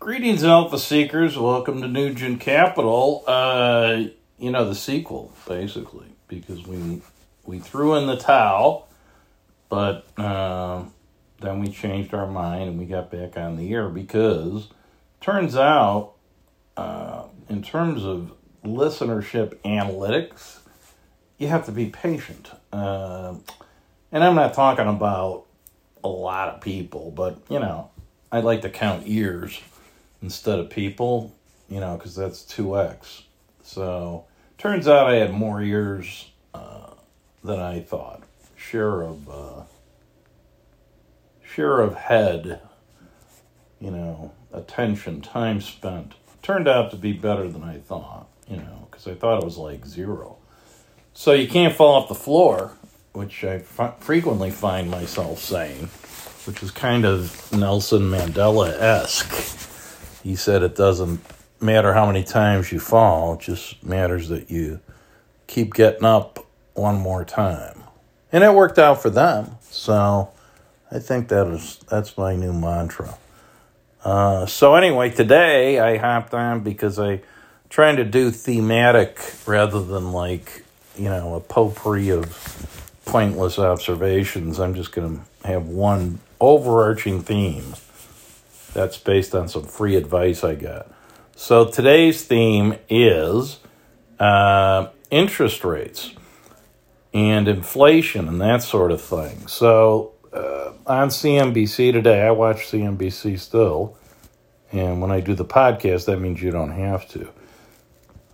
Greetings, Alpha Seekers. Welcome to Nugent Capital. The sequel, basically, because we threw in the towel, but then we changed our mind and we got back on the air because turns out, in terms of listenership analytics, you have to be patient. And I'm not talking about a lot of people, but, I'd like to count ears instead of people, because that's 2x. So, turns out I had more ears than I thought. Share of head, attention, time spent. Turned out to be better than I thought, because I thought it was like zero. So you can't fall off the floor, which I frequently find myself saying, which is kind of Nelson Mandela-esque. He said it doesn't matter how many times you fall, it just matters that you keep getting up one more time. And it worked out for them, so I think that's my new mantra. So anyway, today I hopped on because I'm trying to do thematic rather than a potpourri of pointless observations. I'm just going to have one overarching theme. That's based on some free advice I got. So today's theme is interest rates and inflation and that sort of thing. So on CNBC today, I watch CNBC still. And when I do the podcast, that means you don't have to.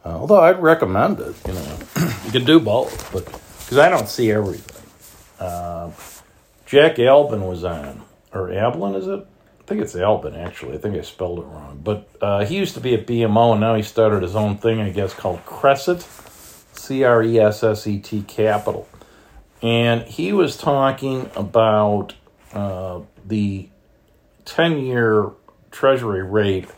Although I'd recommend it, You can do both, but because I don't see everything. Jack Alvin was on, or Ablin, is it? I think it's Alvin, actually. I think I spelled it wrong. But he used to be at BMO, and now he started his own thing, I guess, called Cresset, Cresset Capital. And he was talking about the 10-year treasury rate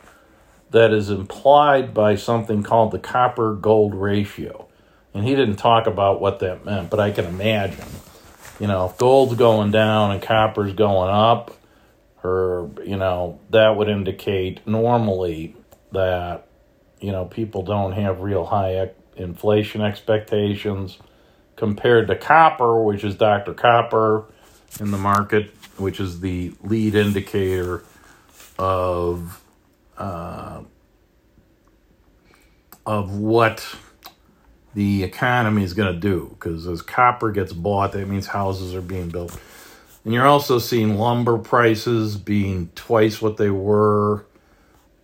that is implied by something called the copper-gold ratio. And he didn't talk about what that meant, but I can imagine. If gold's going down and copper's going up, or, that would indicate normally that, people don't have real high inflation expectations compared to copper, which is Dr. Copper in the market, which is the lead indicator of what the economy is going to do. Because as copper gets bought, that means houses are being built. And you're also seeing lumber prices being twice what they were,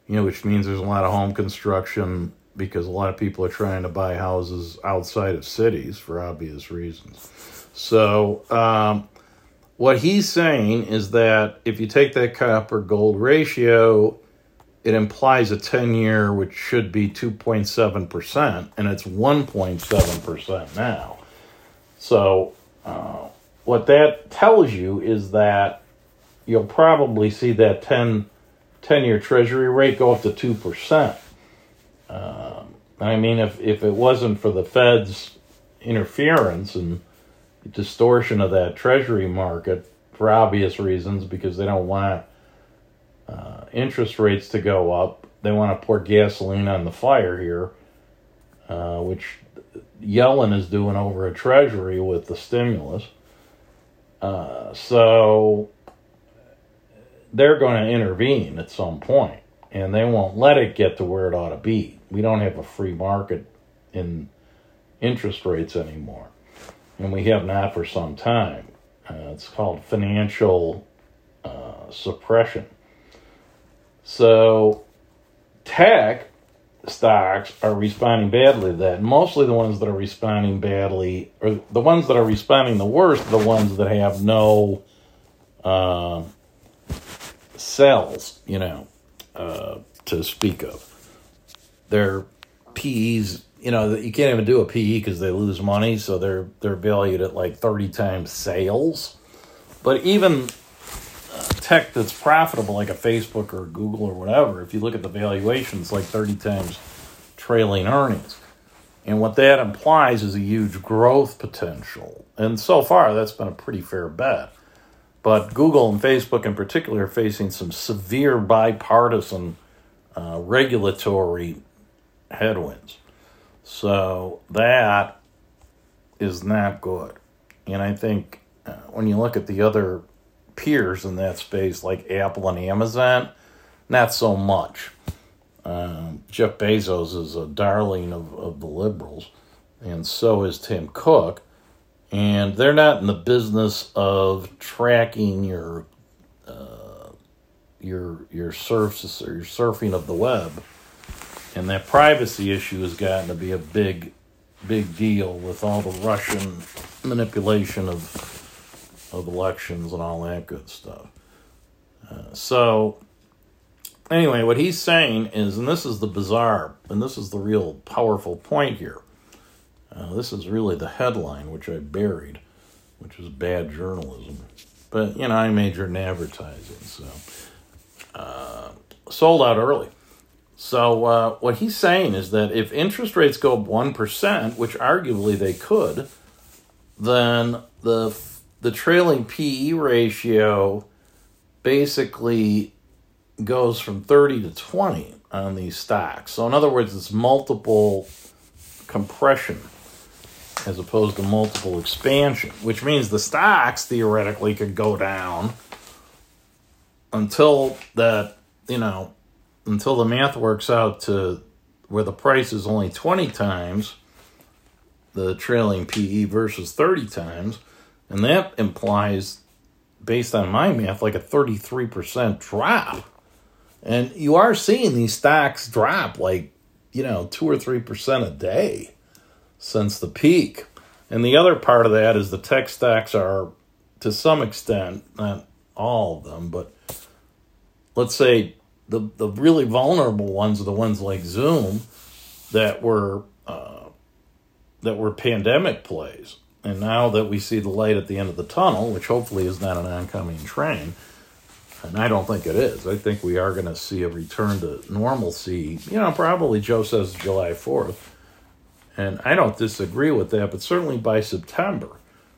which means there's a lot of home construction because a lot of people are trying to buy houses outside of cities for obvious reasons. So what he's saying is that if you take that copper-gold ratio, it implies a 10-year, which should be 2.7%, and it's 1.7% now. So what that tells you is that you'll probably see that 10-year treasury rate go up to 2%. If it wasn't for the Fed's interference and distortion of that treasury market, for obvious reasons, because they don't want interest rates to go up. They want to pour gasoline on the fire here, which Yellen is doing over at Treasury with the stimulus. So they're going to intervene at some point, and they won't let it get to where it ought to be. We don't have a free market in interest rates anymore, and we have not for some time. It's called financial suppression. So tech stocks are responding badly to that. Mostly the ones that are responding badly, or the ones that are responding the worst, are the ones that have no sales, to speak of. Their PEs, you can't even do a PE because they lose money, so they're valued at like 30 times sales. But even tech that's profitable, like a Facebook or Google or whatever, if you look at the valuation, it's like 30 times trailing earnings. And what that implies is a huge growth potential. And so far, that's been a pretty fair bet. But Google and Facebook in particular are facing some severe bipartisan regulatory headwinds. So that is not good. And I think when you look at the other peers in that space, like Apple and Amazon, not so much. Jeff Bezos is a darling of the liberals, and so is Tim Cook. And they're not in the business of tracking your surface or your surfing of the web. And that privacy issue has gotten to be a big, big deal with all the Russian manipulation of elections and all that good stuff. So anyway, what he's saying is, and this is the bizarre, and this is the real powerful point here. This is really the headline, which I buried, which is bad journalism. But, you know, I majored in advertising, so sold out early. So what he's saying is that if interest rates go up 1%, which arguably they could, then the trailing PE ratio basically goes from 30 to 20 on these stocks. So in other words, it's multiple compression as opposed to multiple expansion, which means the stocks theoretically could go down until that, you know, until the math works out to where the price is only 20 times the trailing PE versus 30 times. And that implies, based on my math, like a 33% drop. And you are seeing these stocks drop like, you know, 2 or 3% a day since the peak. And the other part of that is the tech stocks are, to some extent, not all of them, but let's say the really vulnerable ones are the ones like Zoom that were pandemic plays. And now that we see the light at the end of the tunnel, which hopefully is not an oncoming train, and I don't think it is. I think we are going to see a return to normalcy, you know, probably, Joe says, July 4th. And I don't disagree with that, but certainly by September,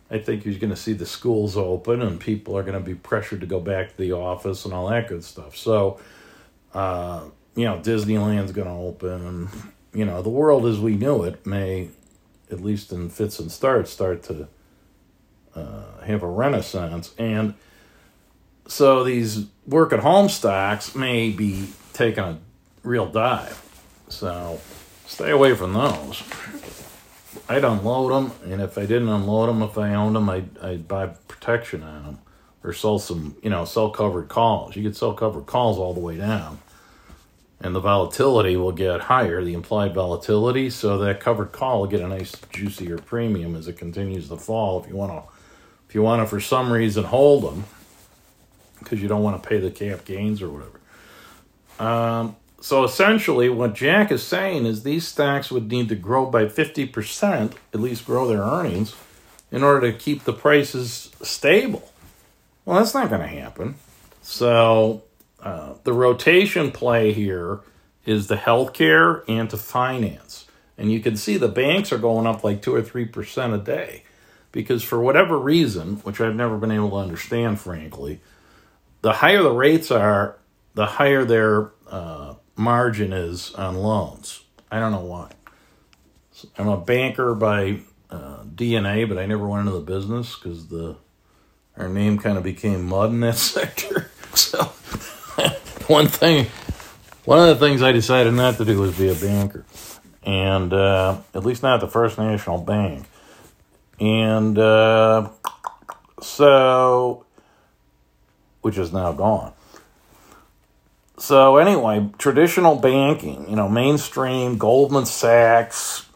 I think you're going to see the schools open and people are going to be pressured to go back to the office and all that good stuff. So, you know, Disneyland's going to open. And, you know, the world as we knew it may, at least in fits and starts, start to have a renaissance. And so these work-at-home stocks may be taking a real dive. So stay away from those. I'd unload them, and if I didn't unload them, if I owned them, I'd buy protection on them or sell some, you know, sell covered calls. You could sell covered calls all the way down, and the volatility will get higher, the implied volatility, so that covered call will get a nice, juicier premium as it continues to fall. If you want to, for some reason, hold them, because you don't want to pay the cap gains or whatever. So essentially what Jack is saying is these stocks would need to grow by 50%, at least grow their earnings, in order to keep the prices stable. Well, that's not going to happen. So the rotation play here is to healthcare and to finance. And you can see the banks are going up like 2 or 3% a day, because for whatever reason, which I've never been able to understand, frankly, the higher the rates are, the higher their margin is on loans. I don't know why. I'm a banker by DNA, but I never went into the business because our name kind of became mud in that sector. So one of the things I decided not to do was be a banker, and at least not at the First National Bank. And so, which is now gone. So anyway, traditional banking, you know, mainstream, Goldman Sachs,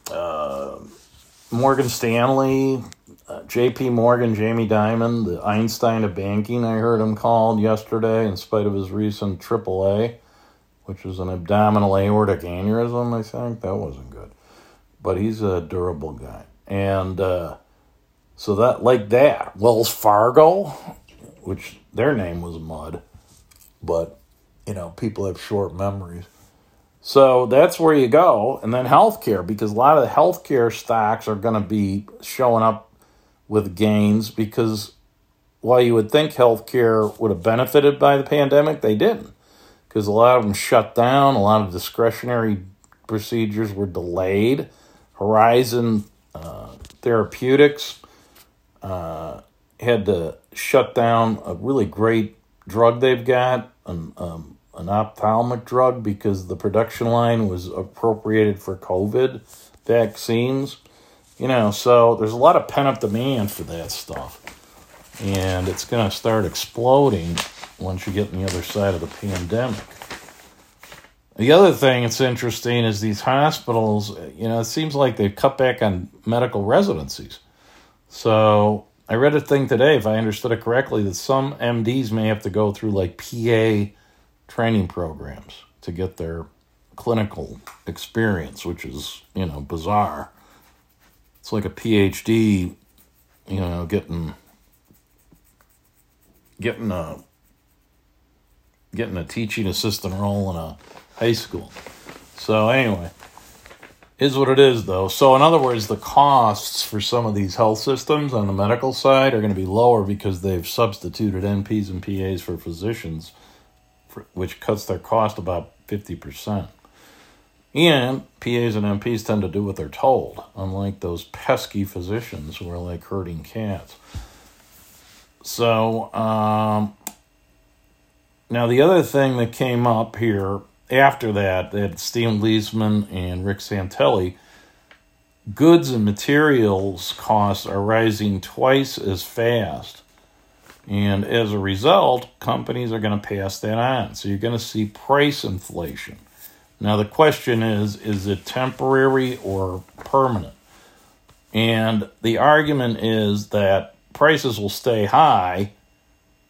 Morgan Stanley, JP Morgan, Jamie Dimon, the Einstein of banking, I heard him called yesterday in spite of his recent AAA, which was an abdominal aortic aneurysm, I think. That wasn't good. But he's a durable guy. And so that, like that, Wells Fargo, which their name was mud, but, you know, people have short memories. So that's where you go. And then healthcare, because a lot of the healthcare stocks are going to be showing up with gains, because while you would think healthcare would have benefited by the pandemic, they didn't. because a lot of them shut down. A lot of discretionary procedures were delayed. Horizon Therapeutics had to shut down a really great drug they've got, an ophthalmic drug, because the production line was appropriated for COVID vaccines. You know, so there's a lot of pent-up demand for that stuff. And it's going to start exploding once you get on the other side of the pandemic. The other thing that's interesting is these hospitals, you know, it seems like they've cut back on medical residencies. So I read a thing today, if I understood it correctly, that some MDs may have to go through like PA training programs to get their clinical experience, which is, you know, bizarre. It's like a PhD, you know, getting a teaching assistant role in a high school. So anyway, is what it is, though. So in other words, the costs for some of these health systems on the medical side are going to be lower because they've substituted NPs and PAs for physicians, which cuts their cost about 50%. And PAs and MPs tend to do what they're told, unlike those pesky physicians who are like herding cats. So, now the other thing that came up here after that, they had Steve Leisman and Rick Santelli. Goods and materials costs are rising twice as fast. And as a result, companies are going to pass that on. So you're going to see price inflation. Now the question is it temporary or permanent? And the argument is that prices will stay high.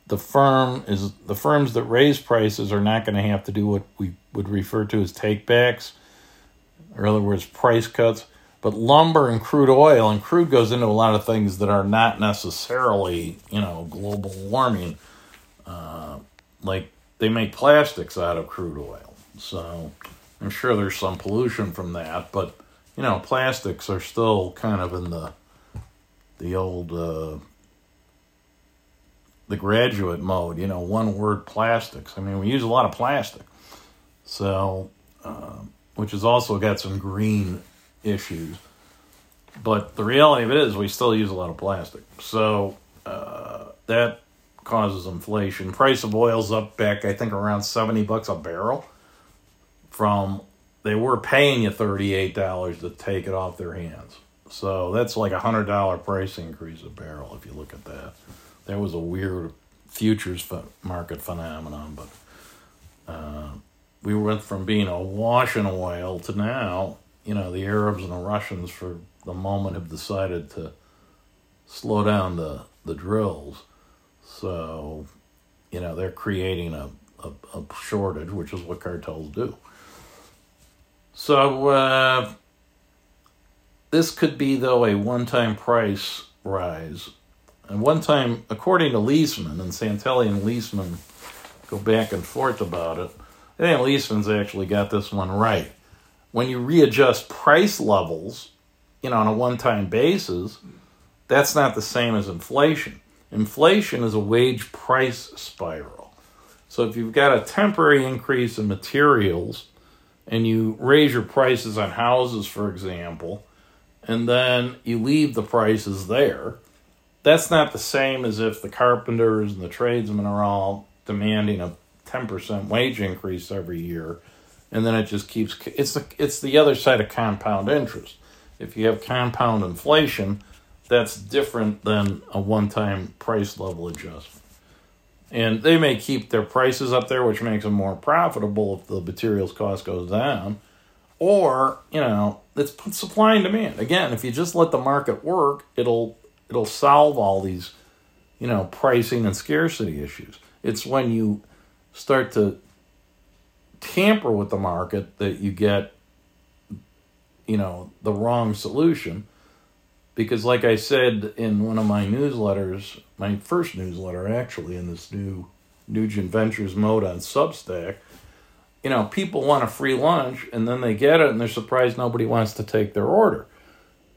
The firms that raise prices are not going to have to do what we would refer to as take-backs, or in other words, price cuts. But lumber and crude oil, and crude goes into a lot of things that are not necessarily, you know, global warming. Like they make plastics out of crude oil. So I'm sure there's some pollution from that. But, you know, plastics are still kind of in the old... the graduate mode, you know, one word plastics. I mean, we use a lot of plastic. So, which has also got some green issues. But the reality of it is we still use a lot of plastic. So that causes inflation. Price of oil's up back, I think, around $70 a barrel. From, they were paying you $38 to take it off their hands. So that's like a $100 price increase a barrel if you look at that. That was a weird futures market phenomenon, but we went from being awash in oil to now, you know, the Arabs and the Russians for the moment have decided to slow down the drills. So, you know, they're creating a shortage, which is what cartels do. So this could be, though, a one-time price rise. And one time, according to Leisman, and Santelli and Leisman go back and forth about it, I think Leisman's actually got this one right. When you readjust price levels, you know, on a one-time basis, that's not the same as inflation. Inflation is a wage price spiral. So if you've got a temporary increase in materials and you raise your prices on houses, for example, and then you leave the prices there, that's not the same as if the carpenters and the tradesmen are all demanding a 10% wage increase every year, and then it just keeps... It's the other side of compound interest. If you have compound inflation, that's different than a one-time price level adjustment. And they may keep their prices up there, which makes them more profitable if the materials cost goes down. Or, you know, it's supply and demand. Again, if you just let the market work, It'll solve all these, you know, pricing and scarcity issues. It's when you start to tamper with the market that you get, you know, the wrong solution. Because like I said in one of my newsletters, my first newsletter actually in this new Nugent Ventures mode on Substack, you know, people want a free lunch and then they get it and they're surprised nobody wants to take their order.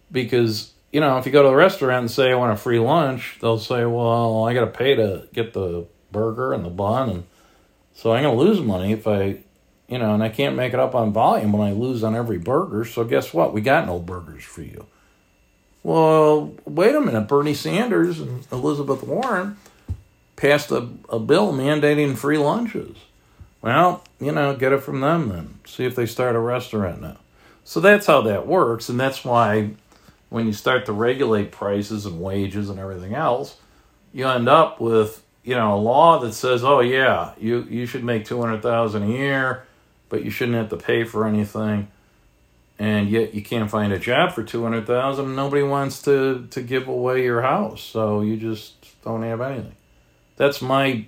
Because... you know, if you go to the restaurant and say, I want a free lunch, they'll say, well, I got to pay to get the burger and the bun. And So I'm going to lose money if I, you know, and I can't make it up on volume when I lose on every burger. So guess what? We got no burgers for you. Well, wait a minute. Bernie Sanders and Elizabeth Warren passed a bill mandating free lunches. Well, you know, get it from them then. See if they start a restaurant now. So that's how that works. And that's why when you start to regulate prices and wages and everything else, you end up with, you know, a law that says, oh, yeah, you should make $200,000 a year, but you shouldn't have to pay for anything. And yet you can't find a job for $200,000 and nobody wants to give away your house. So you just don't have anything. That's my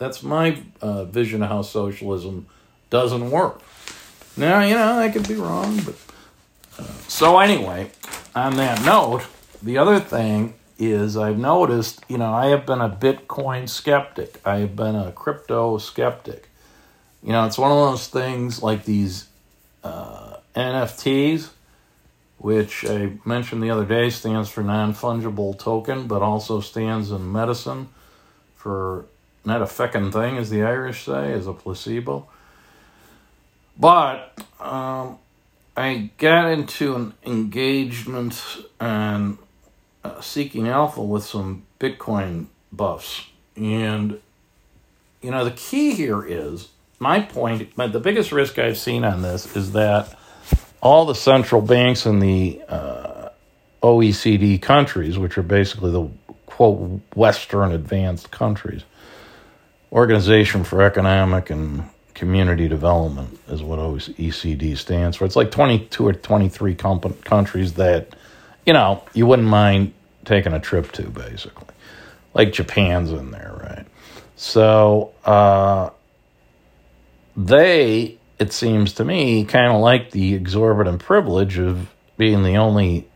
vision of how socialism doesn't work. Now, you know, I could be wrong, but... So anyway, on that note, the other thing is I've noticed, you know, I have been a Bitcoin skeptic. I have been a crypto skeptic. You know, it's one of those things like these NFTs, which I mentioned the other day stands for non-fungible token, but also stands in medicine for not a feckin' thing, as the Irish say, as a placebo. But I got into an engagement on Seeking Alpha with some Bitcoin buffs. And, you know, the key here is, the biggest risk I've seen on this is that all the central banks in the OECD countries, which are basically the, quote, Western advanced countries, Organization for Economic and Community Development is what OECD stands for. It's like 22 or 23 countries that, you know, you wouldn't mind taking a trip to, basically. Like Japan's in there, right? So they, it seems to me, kind of like the exorbitant privilege of being the only,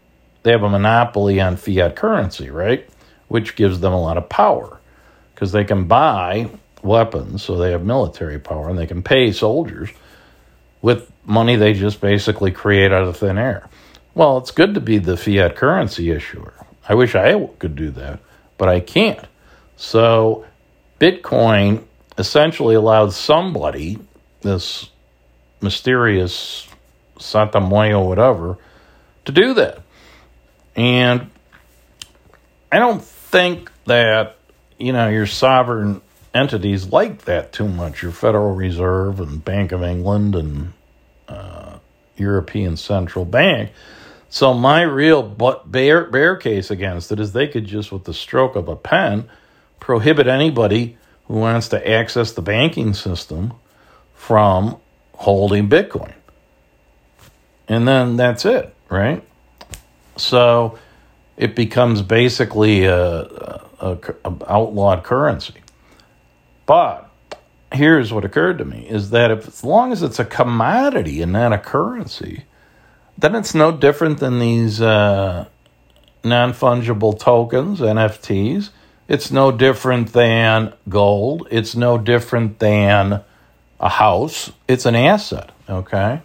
they have a monopoly on fiat currency, right? Which gives them a lot of power because they can buy weapons, so they have military power, and they can pay soldiers with money they just basically create out of thin air. Well, it's good to be the fiat currency issuer. I wish I could do that, but I can't. So Bitcoin essentially allowed somebody, this mysterious Satamoyo whatever, to do that. And I don't think that, you know, your sovereign entities like that too much, your Federal Reserve and Bank of England and European Central Bank. So my real bear case against it is they could just, with the stroke of a pen, prohibit anybody who wants to access the banking system from holding Bitcoin. And then that's it, right? So it becomes basically a outlawed currency. But here's what occurred to me, is that if, as long as it's a commodity and not a currency, then it's no different than these non-fungible tokens, NFTs. It's no different than gold. It's no different than a house. It's an asset, okay?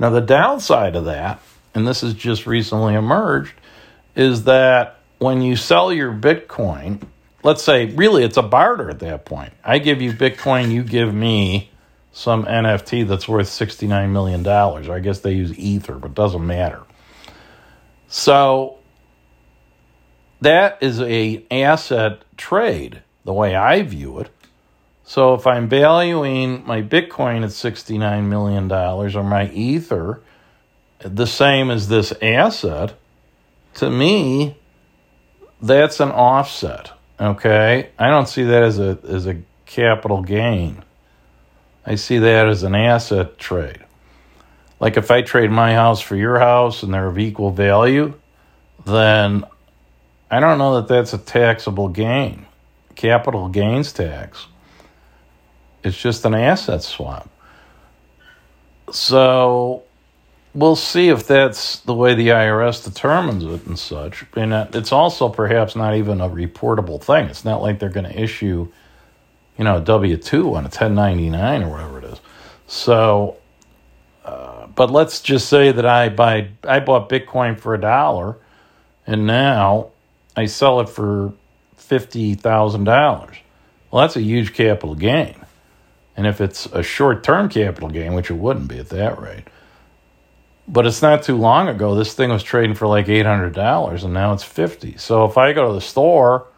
Now, the downside of that, and this has just recently emerged, is that when you sell your Bitcoin... Let's say, really, it's a barter at that point. I give you Bitcoin, you give me some NFT that's worth $69 million. Or I guess they use Ether, but it doesn't matter. So that is an asset trade, the way I view it. So if I'm valuing my Bitcoin at $69 million or my Ether the same as this asset, to me, that's an offset. Okay, I don't see that as a capital gain. I see that as an asset trade. Like if I trade my house for your house and they're of equal value, then I don't know that that's a taxable gain. Capital gains tax. It's just an asset swap. So we'll see if that's the way the IRS determines it and such. And it's also perhaps not even a reportable thing. It's not like they're going to issue, you know, a W-2 on a 1099 or whatever it is. So, but let's just say that I bought Bitcoin for $1, and now I sell it for $50,000. Well, that's a huge capital gain. And if it's a short-term capital gain, which it wouldn't be at that rate, but it's not too long ago, this thing was trading for like $800, and now it's $50. So if I go to the store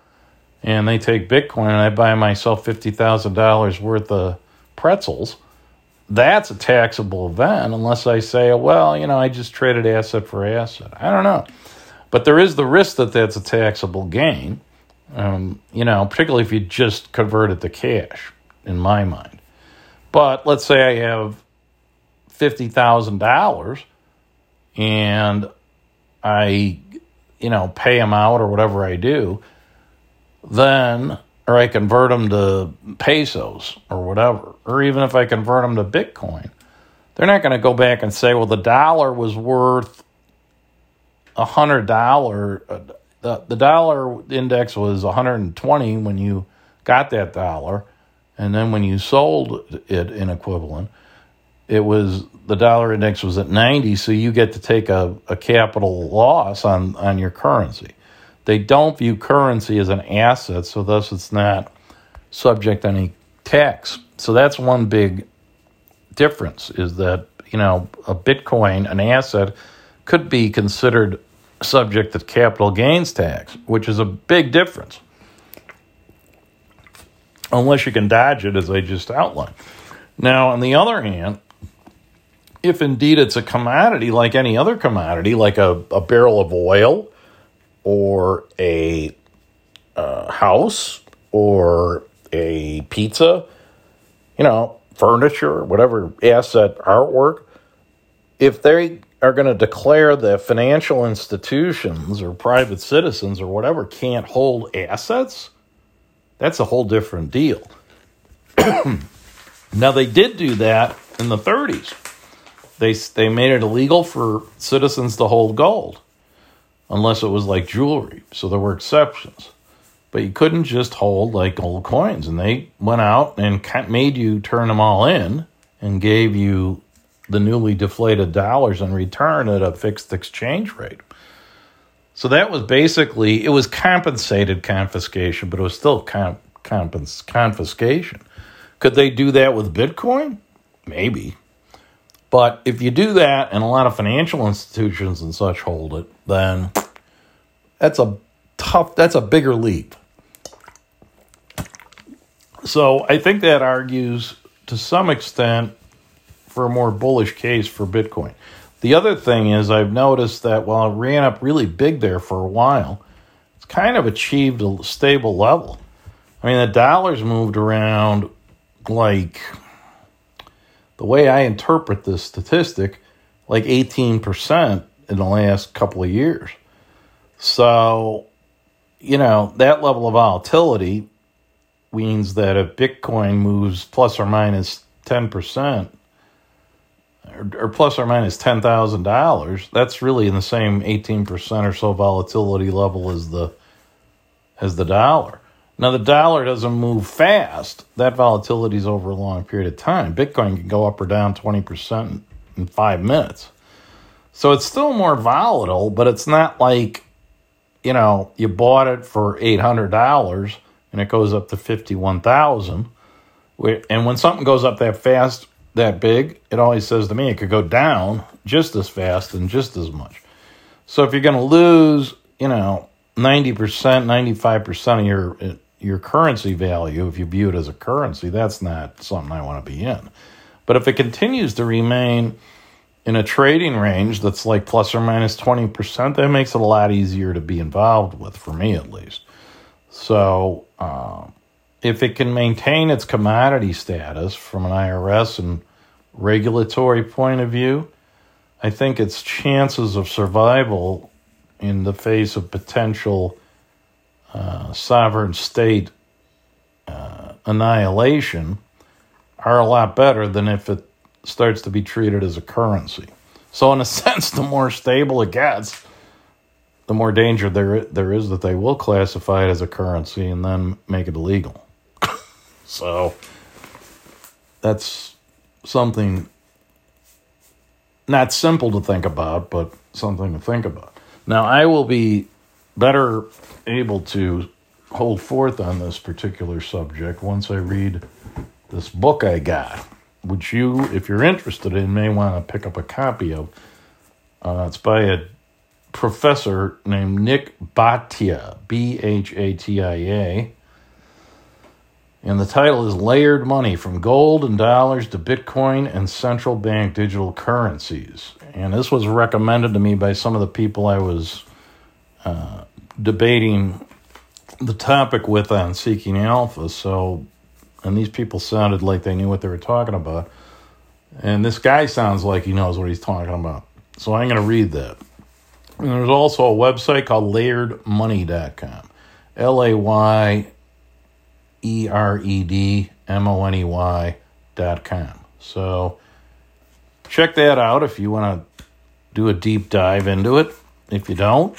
and they take Bitcoin and I buy myself $50,000 worth of pretzels, that's a taxable event unless I say, well, you know, I just traded asset for asset. I don't know. But there is the risk that that's a taxable gain, you know, particularly if you just convert it to cash, in my mind. But let's say I have $50,000 and I, you know, pay them out or whatever I do, then, or I convert them to pesos or whatever, or even if I convert them to Bitcoin, they're not going to go back and say, well, the dollar was worth $100. The dollar index was 120 when you got that dollar, and then when you sold it in equivalent, it was, the dollar index was at 90, so you get to take a capital loss on your currency. They don't view currency as an asset, so thus it's not subject to any tax. So that's one big difference, is that, you know, a Bitcoin, an asset, could be considered subject to capital gains tax, which is a big difference, unless you can dodge it, as I just outlined. Now, on the other hand, if indeed it's a commodity like any other commodity, like a barrel of oil or a house or a pizza, you know, furniture, whatever asset, artwork, if they are going to declare that financial institutions or private citizens or whatever can't hold assets, that's a whole different deal. Now, they did do that in the 30s. They made it illegal for citizens to hold gold, unless it was like jewelry. So there were exceptions. But you couldn't just hold like gold coins. And they went out and made you turn them all in and gave you the newly deflated dollars in return at a fixed exchange rate. So that was basically, it was compensated confiscation, but it was still confiscation. Could they do that with Bitcoin? Maybe. But if you do that, and a lot of financial institutions and such hold it, then that's a bigger leap. So I think that argues, to some extent, for a more bullish case for Bitcoin. The other thing is, I've noticed that while it ran up really big there for a while, it's kind of achieved a stable level. I mean, the dollar's moved around like, the way I interpret this statistic, like 18% in the last couple of years. So, you know, that level of volatility means that if Bitcoin moves plus or minus 10%, or plus or minus $10,000, that's really in the same 18% or so volatility level as the dollar. Now, the dollar doesn't move fast. That volatility is over a long period of time. Bitcoin can go up or down 20% in 5 minutes. So it's still more volatile, but it's not like, you know, you bought it for $800 and it goes up to $51,000. And when something goes up that fast, that big, it always says to me it could go down just as fast and just as much. So if you're going to lose, you know, 90%, 95% of your currency value, if you view it as a currency, that's not something I want to be in. But if it continues to remain in a trading range that's like plus or minus 20%, that makes it a lot easier to be involved with, for me at least. So if it can maintain its commodity status from an IRS and regulatory point of view, I think its chances of survival in the face of potential sovereign state annihilation are a lot better than if it starts to be treated as a currency. So in a sense, the more stable it gets, the more danger there is that they will classify it as a currency and then make it illegal. So that's something not simple to think about, but something to think about. Now, I will be better able to hold forth on this particular subject once I read this book I got, which you, if you're interested in, may want to pick up a copy of. It's by a professor named Nick Bhatia, B-H-A-T-I-A. And the title is Layered Money, From Gold and Dollars to Bitcoin and Central Bank Digital Currencies. And this was recommended to me by some of the people I was debating the topic with on Seeking Alpha. So, and these people sounded like they knew what they were talking about. And this guy sounds like he knows what he's talking about. So I'm going to read that. And there's also a website called LayeredMoney.com. LayeredMoney.com. So check that out if you want to do a deep dive into it. If you don't,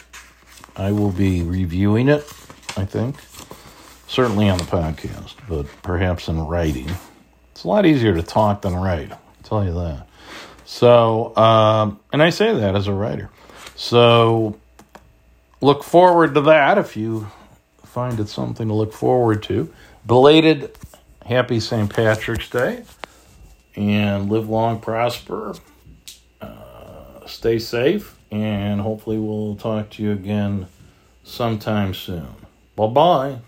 I will be reviewing it, I think. Certainly on the podcast, but perhaps in writing. It's a lot easier to talk than write, I'll tell you that. So, and I say that as a writer. So look forward to that if you find it something to look forward to. Belated happy St. Patrick's Day, and live long, prosper, stay safe, and hopefully we'll talk to you again sometime soon. Bye-bye.